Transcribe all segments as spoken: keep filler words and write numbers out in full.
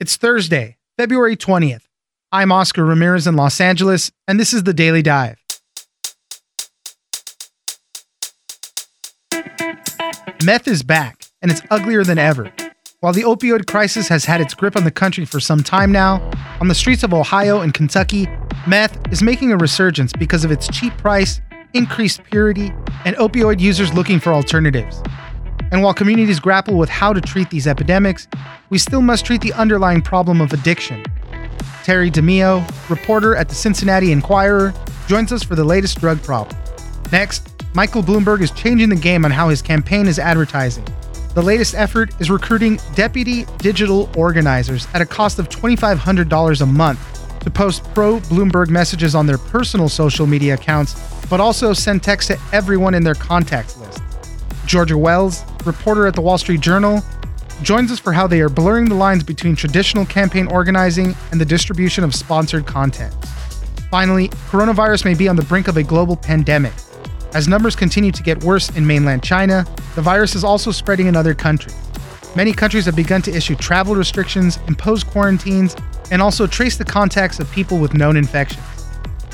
It's Thursday, February twentieth. I'm Oscar Ramirez in Los Angeles, and this is the Daily Dive. Meth is back, and it's uglier than ever. While the opioid crisis has had its grip on the country for some time now, on the streets of Ohio and Kentucky, meth is making a resurgence because of its cheap price, increased purity, and opioid users looking for alternatives. And while communities grapple with how to treat these epidemics, we still must treat the underlying problem of addiction. Terry DeMio, reporter at the Cincinnati Enquirer, joins us for the latest drug problem. Next, Michael Bloomberg is changing the game on how his campaign is advertising. The latest effort is recruiting deputy digital organizers at a cost of twenty-five hundred dollars a month to post pro-Bloomberg messages on their personal social media accounts, but also send texts to everyone in their contacts list. Georgia Wells, reporter at the Wall Street Journal, joins us for how they are blurring the lines between traditional campaign organizing and the distribution of sponsored content. Finally, coronavirus may be on the brink of a global pandemic. As numbers continue to get worse in mainland China, the virus is also spreading in other countries. Many countries have begun to issue travel restrictions, impose quarantines, and also trace the contacts of people with known infections.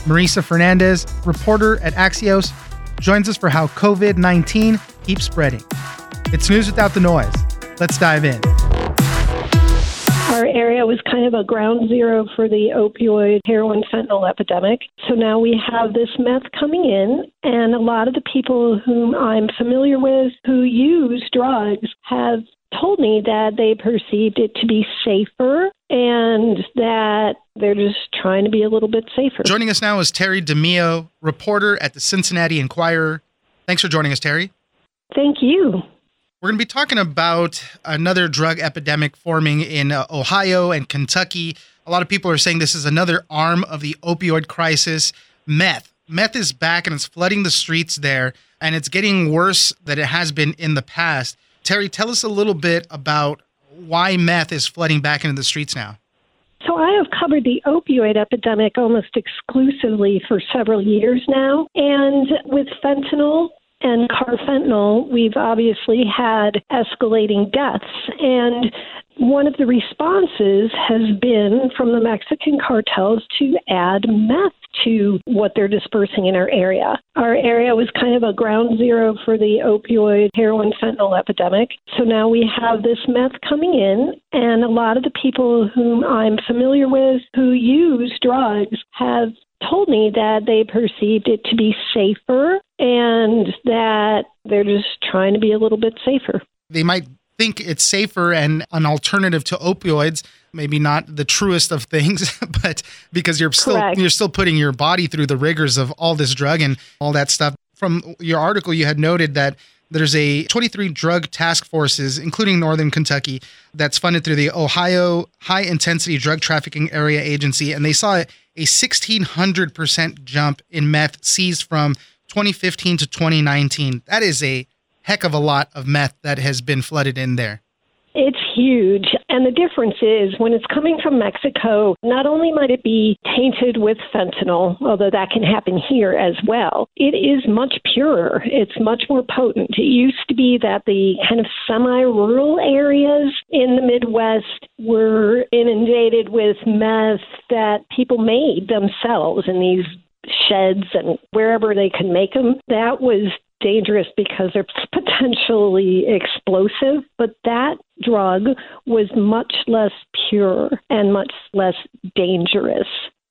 Marisa Fernandez, reporter at Axios, joins us for how COVID nineteen keeps spreading. It's news without the noise. Let's dive in. Our area was kind of a ground zero for the opioid heroin fentanyl epidemic. So now we have this meth coming in, and a lot of the people whom I'm familiar with who use drugs have told me that they perceived it to be safer and that they're just trying to be a little bit safer. Joining us now is Terry DeMio, reporter at the Cincinnati Enquirer. Thanks for joining us, Terry. Thank you. We're going to be talking about another drug epidemic forming in uh, Ohio and Kentucky. A lot of people are saying this is another arm of the opioid crisis. Meth. Meth is back and it's flooding the streets there, and it's getting worse than it has been in the past. Terry, tell us a little bit about why meth is flooding back into the streets now. So I have covered the opioid epidemic almost exclusively for several years now. And with fentanyl and carfentanil, we've obviously had escalating deaths. And one of the responses has been from the Mexican cartels to add meth to what they're dispersing in our area. Our area was kind of a ground zero for the opioid heroin fentanyl epidemic. So now we have this meth coming in, and a lot of the people whom I'm familiar with who use drugs have told me that they perceived it to be safer and that they're just trying to be a little bit safer. They might think it's safer and an alternative to opioids, maybe not the truest of things, but because you're still Correct. you're still putting your body through the rigors of all this drug and all that stuff. From your article, you had noted that there's a twenty-three drug task forces, including Northern Kentucky, that's funded through the Ohio High Intensity Drug Trafficking Area Agency, and they saw a sixteen hundred percent jump in meth seized from twenty fifteen to twenty nineteen. That is a heck of a lot of meth that has been flooded in there. It's huge. And the difference is when it's coming from Mexico, not only might it be tainted with fentanyl, although that can happen here as well, it is much purer. It's much more potent. It used to be that the kind of semi-rural areas in the Midwest were inundated with meth that people made themselves in these sheds and wherever they could make them. That was dangerous because they're potentially explosive, but that drug was much less pure and much less dangerous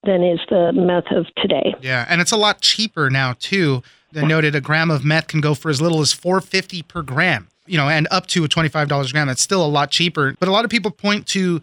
than is the meth of today. Yeah, and it's a lot cheaper now, too. They noted a gram of meth can go for as little as four dollars and fifty cents per gram, you know, and up to a twenty-five dollars a gram. That's still a lot cheaper. But a lot of people point to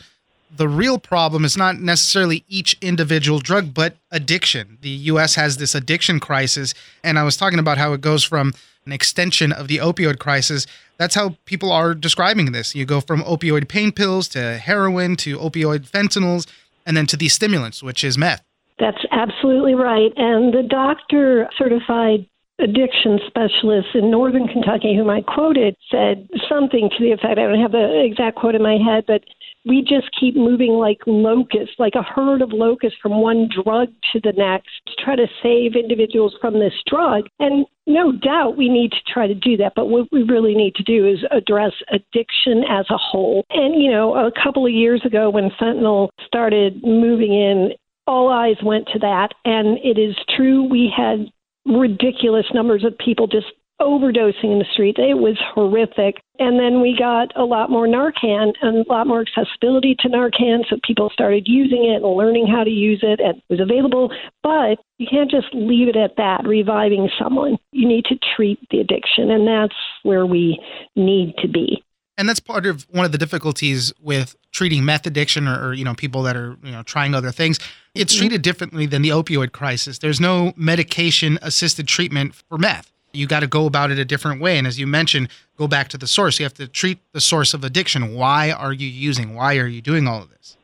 the real problem is not necessarily each individual drug, but addiction. The U S has this addiction crisis, and I was talking about how it goes from an extension of the opioid crisis. That's how people are describing this. You go from opioid pain pills to heroin to opioid fentanyls, and then to these stimulants, which is meth. That's absolutely right. And the doctor certified addiction specialist in Northern Kentucky, whom I quoted, said something to the effect, I don't have the exact quote in my head, but we just keep moving like locusts, like a herd of locusts from one drug to the next to try to save individuals from this drug. And no doubt we need to try to do that. But what we really need to do is address addiction as a whole. And, you know, a couple of years ago when fentanyl started moving in, all eyes went to that. And it is true, we had ridiculous numbers of people just overdosing in the street. It was horrific. And then we got a lot more Narcan and a lot more accessibility to Narcan. So people started using it and learning how to use it, and it was available. But you can't just leave it at that, reviving someone. You need to treat the addiction. And that's where we need to be. And that's part of one of the difficulties with treating meth addiction, or, or, you know, people that are, you know, trying other things. It's treated differently than the opioid crisis. There's no medication-assisted treatment for meth. You got to go about it a different way. And as you mentioned, go back to the source. You have to treat the source of addiction. Why are you using? Why are you doing all of this?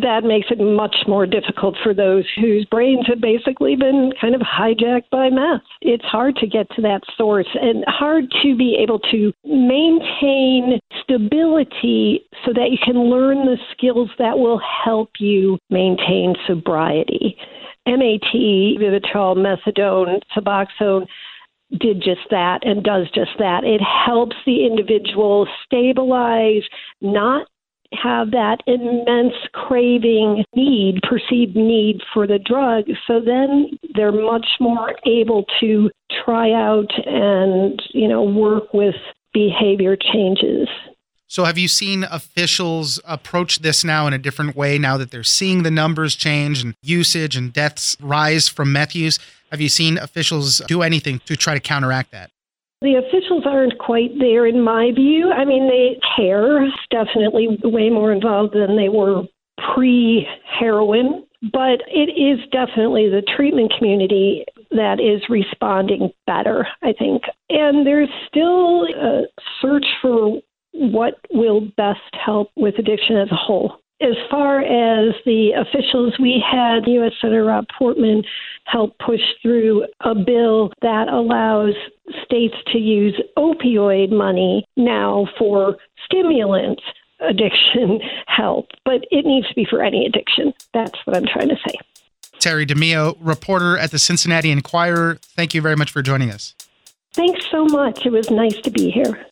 That makes it much more difficult for those whose brains have basically been kind of hijacked by meth. It's hard to get to that source and hard to be able to maintain stability so that you can learn the skills that will help you maintain sobriety. M A T, Vivitrol, methadone, Suboxone did just that and does just that. It helps the individual stabilize, not have that immense craving need, perceived need for the drug. So then they're much more able to try out and, you know, work with behavior changes. So have you seen officials approach this now in a different way, now that they're seeing the numbers change and usage and deaths rise from meth use? Have you seen officials do anything to try to counteract that? The officials aren't quite there, in my view. I mean, they care, definitely way more involved than they were pre-heroin. But it is definitely the treatment community that is responding better, I think. And there's still a search for what will best help with addiction as a whole. As far as the officials, we had U S Senator Rob Portman help push through a bill that allows states to use opioid money now for stimulant addiction help. But it needs to be for any addiction. That's what I'm trying to say. Terry DeMio, reporter at the Cincinnati Enquirer, thank you very much for joining us. Thanks so much. It was nice to be here.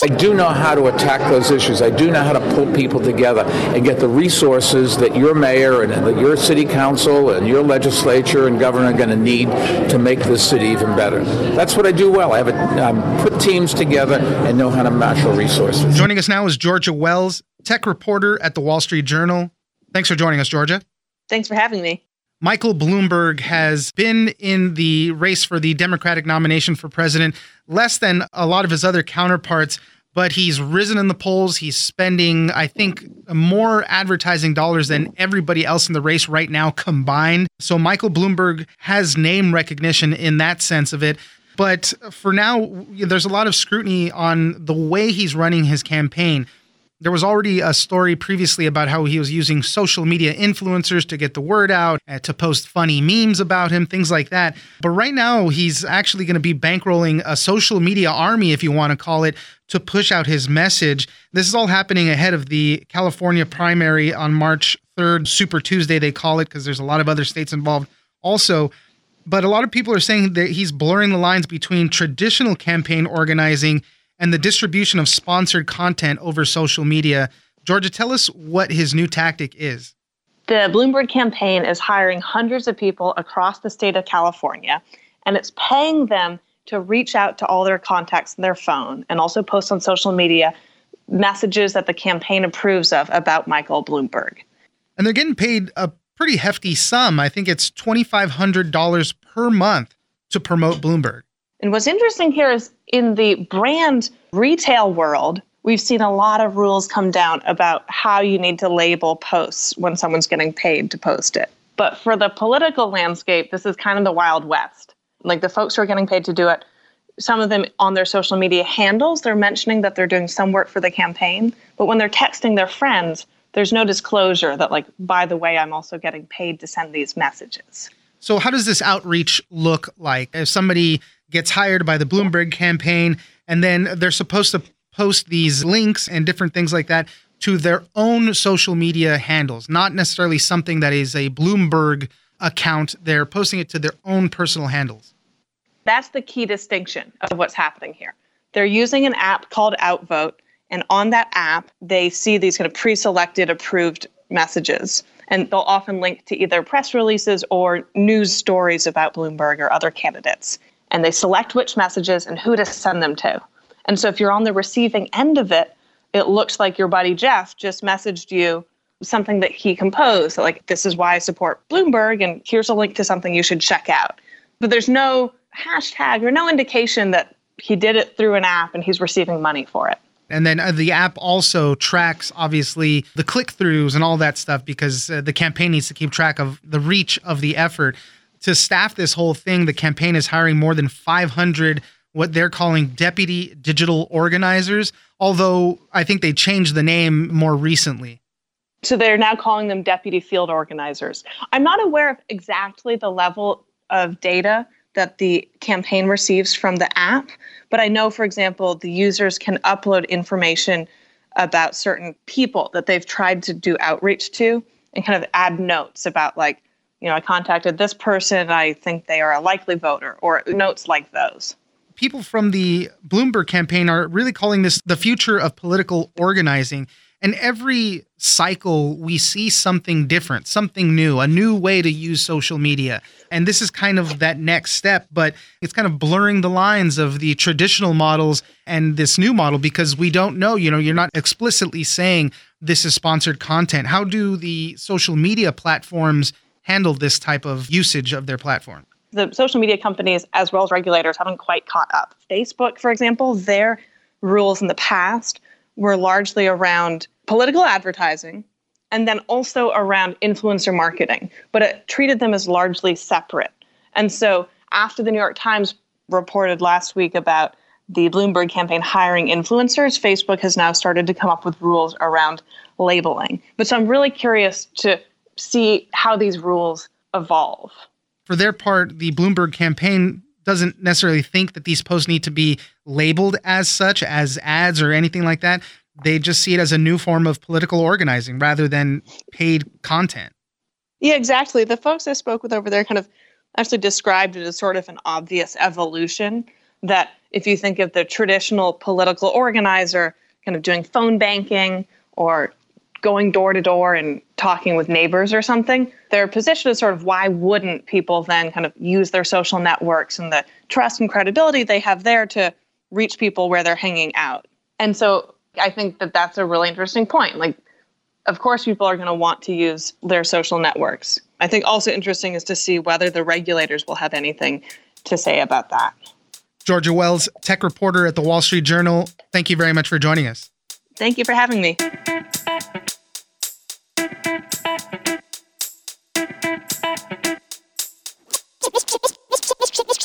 I do know how to attack those issues. I do know how to pull people together and get the resources that your mayor and that your city council and your legislature and governor are going to need to make this city even better. That's what I do well. I have a, I put teams together and know how to marshal resources. Joining us now is Georgia Wells, tech reporter at the Wall Street Journal. Thanks for joining us, Georgia. Thanks for having me. Michael Bloomberg has been in the race for the Democratic nomination for president less than a lot of his other counterparts, but he's risen in the polls. He's spending, I think, more advertising dollars than everybody else in the race right now combined. So Michael Bloomberg has name recognition in that sense of it. But for now, there's a lot of scrutiny on the way he's running his campaign. There was already a story previously about how he was using social media influencers to get the word out, to post funny memes about him, things like that. But right now, he's actually going to be bankrolling a social media army, if you want to call it, to push out his message. This is all happening ahead of the California primary on March third, Super Tuesday, they call it, because there's a lot of other states involved also. But a lot of people are saying that he's blurring the lines between traditional campaign organizing and the distribution of sponsored content over social media. Georgia, tell us what his new tactic is. The Bloomberg campaign is hiring hundreds of people across the state of California, and it's paying them to reach out to all their contacts in their phone and also post on social media messages that the campaign approves of about Michael Bloomberg. And they're getting paid a pretty hefty sum. I think it's twenty-five hundred dollars per month to promote Bloomberg. And what's interesting here is in the brand retail world, we've seen a lot of rules come down about how you need to label posts when someone's getting paid to post it. But for the political landscape, this is kind of the Wild West. Like the folks who are getting paid to do it, some of them on their social media handles, they're mentioning that they're doing some work for the campaign. But when they're texting their friends, there's no disclosure that, like, by the way, I'm also getting paid to send these messages. So how does this outreach look like? If somebody gets hired by the Bloomberg campaign and then they're supposed to post these links and different things like that to their own social media handles, not necessarily something that is a Bloomberg account. They're posting it to their own personal handles. That's the key distinction of what's happening here. They're using an app called Outvote, and on that app, they see these kind of pre-selected, approved messages, and they'll often link to either press releases or news stories about Bloomberg or other candidates. And they select which messages and who to send them to. And so if you're on the receiving end of it, it looks like your buddy Jeff just messaged you something that he composed, like, this is why I support Bloomberg, and here's a link to something you should check out. But there's no hashtag or no indication that he did it through an app and he's receiving money for it. And then the app also tracks, obviously, the click-throughs and all that stuff, because uh, the campaign needs to keep track of the reach of the effort. To staff this whole thing, the campaign is hiring more than five hundred, what they're calling deputy digital organizers, although I think they changed the name more recently. So they're now calling them deputy field organizers. I'm not aware of exactly the level of data that the campaign receives from the app, but I know, for example, the users can upload information about certain people that they've tried to do outreach to and kind of add notes about, like, you know, I contacted this person, I think they are a likely voter, or notes like those. People from the Bloomberg campaign are really calling this the future of political organizing. And every cycle, we see something different, something new, a new way to use social media. And this is kind of that next step, but it's kind of blurring the lines of the traditional models and this new model, because we don't know, you know, you're not explicitly saying this is sponsored content. How do the social media platforms handle this type of usage of their platform? The social media companies, as well as regulators, haven't quite caught up. Facebook, for example, their rules in the past were largely around political advertising and then also around influencer marketing, but it treated them as largely separate. And so after the New York Times reported last week about the Bloomberg campaign hiring influencers, Facebook has now started to come up with rules around labeling. But so I'm really curious to see how these rules evolve. For their part, the Bloomberg campaign doesn't necessarily think that these posts need to be labeled as such, as ads or anything like that. They just see it as a new form of political organizing rather than paid content. Yeah, exactly. The folks I spoke with over there kind of actually described it as sort of an obvious evolution, that if you think of the traditional political organizer kind of doing phone banking or going door to door and talking with neighbors or something, their position is sort of, why wouldn't people then kind of use their social networks and the trust and credibility they have there to reach people where they're hanging out? And so I think that that's a really interesting point. Like, of course, people are going to want to use their social networks. I think also interesting is to see whether the regulators will have anything to say about that. Georgia Wells, tech reporter at the Wall Street Journal, thank you very much for joining us. Thank you for having me.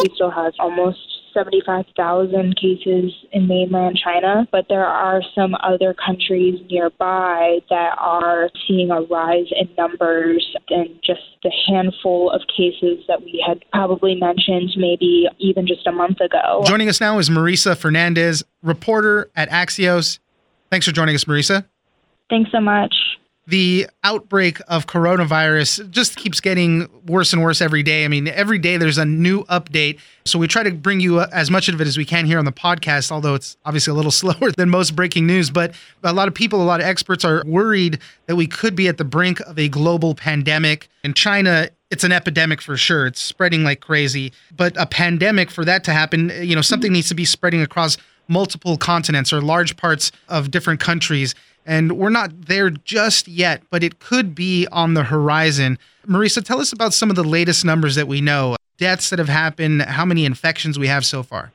He still has almost seventy-five thousand cases in mainland China, but there are some other countries nearby that are seeing a rise in numbers, and just the handful of cases that we had probably mentioned maybe even just a month ago. Joining us now is Marisa Fernandez, reporter at Axios. Thanks for joining us, Marisa. Thanks so much. The outbreak of coronavirus just keeps getting worse and worse every day. I mean, every day there's a new update. So we try to bring you as much of it as we can here on the podcast, although it's obviously a little slower than most breaking news. But a lot of people, a lot of experts are worried that we could be at the brink of a global pandemic. In China, it's an epidemic for sure. It's spreading like crazy. But a pandemic, for that to happen, you know, something needs to be spreading across multiple continents or large parts of different countries. And we're not there just yet, but it could be on the horizon. Marisa, tell us about some of the latest numbers that we know, deaths that have happened, how many infections we have so far.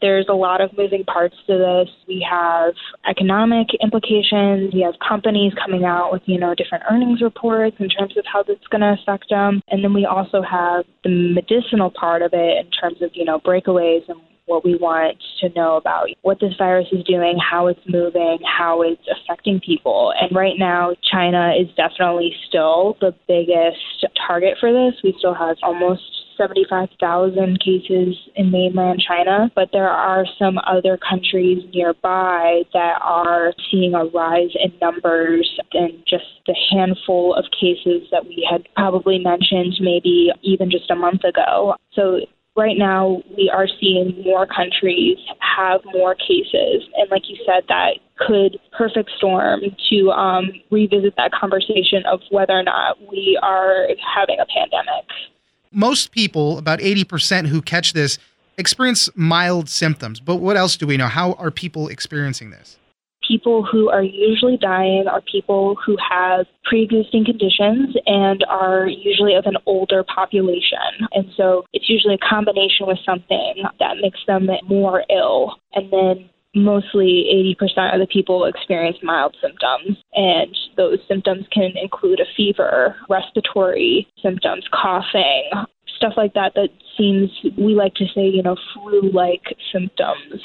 There's a lot of moving parts to this. We have economic implications. We have companies coming out with, you know, different earnings reports in terms of how that's going to affect them. And then we also have the medicinal part of it in terms of, you know, breakaways and what we want to know about what this virus is doing, how it's moving, how it's affecting people. And right now, China is definitely still the biggest target for this. We still have almost seventy-five thousand cases in mainland China, but there are some other countries nearby that are seeing a rise in numbers, and just the handful of cases that we had probably mentioned maybe even just a month ago. So right now, we are seeing more countries have more cases. And like you said, that could perfect storm to um, revisit that conversation of whether or not we are having a pandemic. Most people, about eighty percent who catch this, experience mild symptoms. But what else do we know? How are people experiencing this? People who are usually dying are people who have pre-existing conditions and are usually of an older population. And so it's usually a combination with something that makes them more ill. And then mostly eighty percent of the people experience mild symptoms, and those symptoms can include a fever, respiratory symptoms, coughing, stuff like that that seems, we like to say, you know, flu-like symptoms.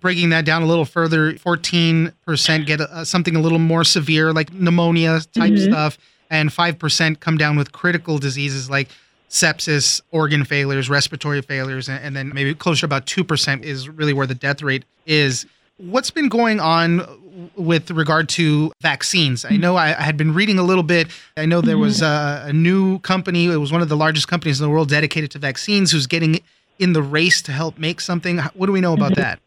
Breaking that down a little further, fourteen percent get a, something a little more severe, like pneumonia-type mm-hmm. stuff, and five percent come down with critical diseases like sepsis, organ failures, respiratory failures, and then maybe closer to about two percent is really where the death rate is. What's been going on with regard to vaccines? I know I had been reading a little bit. I know there was a, a new company. It was one of the largest companies in the world dedicated to vaccines who's getting in the race to help make something. What do we know about that?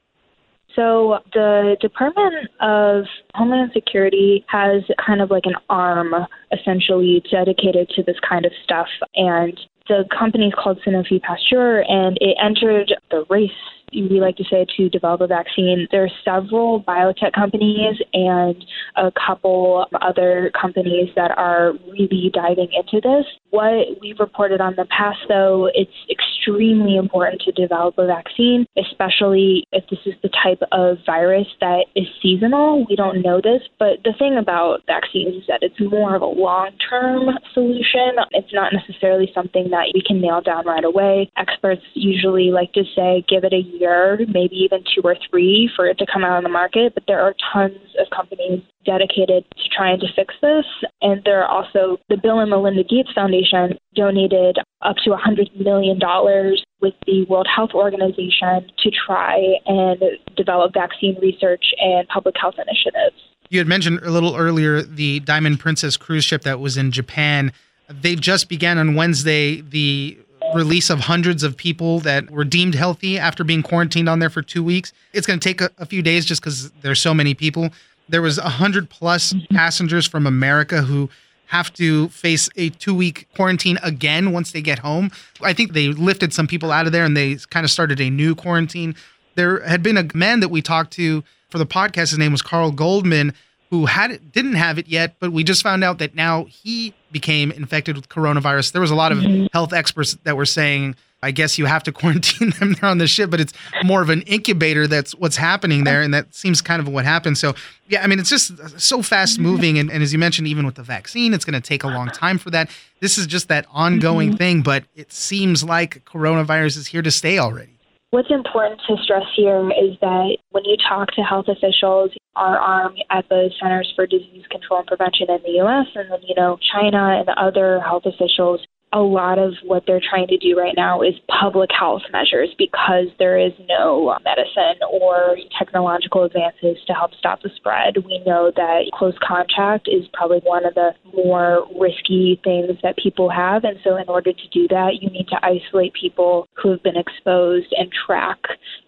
So the Department of Homeland Security has kind of like an arm essentially dedicated to this kind of stuff. And the company is called Sanofi Pasteur, and it entered the race, we like to say, to develop a vaccine. There are several biotech companies and a couple other companies that are really diving into this. What we've reported on the past, though, it's extremely important to develop a vaccine, especially if this is the type of virus that is seasonal. We don't know this, but the thing about vaccines is that it's more of a long-term solution. It's not necessarily something that we can nail down right away. Experts usually like to say give it a year. Year, maybe even two or three for it to come out on the market. But there are tons of companies dedicated to trying to fix this. And there are also the Bill and Melinda Gates Foundation donated up to one hundred million dollars with the World Health Organization to try and develop vaccine research and public health initiatives. You had mentioned a little earlier the Diamond Princess cruise ship that was in Japan. They just began on Wednesday the release of hundreds of people that were deemed healthy after being quarantined on there for two weeks. It's going to take a, a few days just because there's so many people. There was one hundred plus passengers from America who have to face a two-week quarantine again once they get home. I think they lifted some people out of there and they kind of started a new quarantine. There had been a man that we talked to for the podcast. His name was Carl Goldman, who had it, didn't have it yet, but we just found out that now he became infected with coronavirus. There was a lot of mm-hmm. health experts that were saying, I guess you have to quarantine them there on the ship, but it's more of an incubator. That's what's happening there. And that seems kind of what happened. So yeah, I mean, it's just so fast moving. And, and as you mentioned, even with the vaccine, it's going to take a long time for that. This is just that ongoing mm-hmm. thing, but it seems like coronavirus is here to stay already. What's important to stress here is that when you talk to health officials, our arm at the Centers for Disease Control and Prevention in the U S and then, you know, China and other health officials, a lot of what they're trying to do right now is public health measures because there is no medicine or technological advances to help stop the spread. We know that close contact is probably one of the more risky things that people have. And so in order to do that, you need to isolate people who have been exposed and track,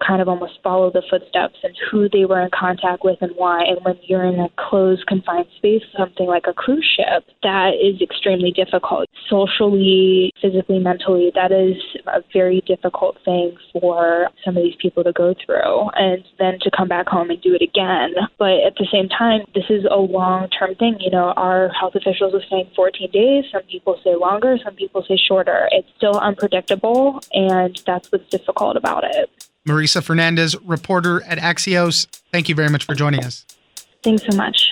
kind of almost follow the footsteps and who they were in contact with and why. And when you're in a closed, confined space, something like a cruise ship, that is extremely difficult. Socially, physically, mentally, that is a very difficult thing for some of these people to go through, and then to come back home and do it again. But at the same time, this is a long-term thing. You know, our health officials are saying fourteen days. Some people say longer. Some people say shorter. It's still unpredictable, and that's what's difficult about it. Marisa Fernandez, reporter at Axios, thank you very much for joining us. Thanks so much.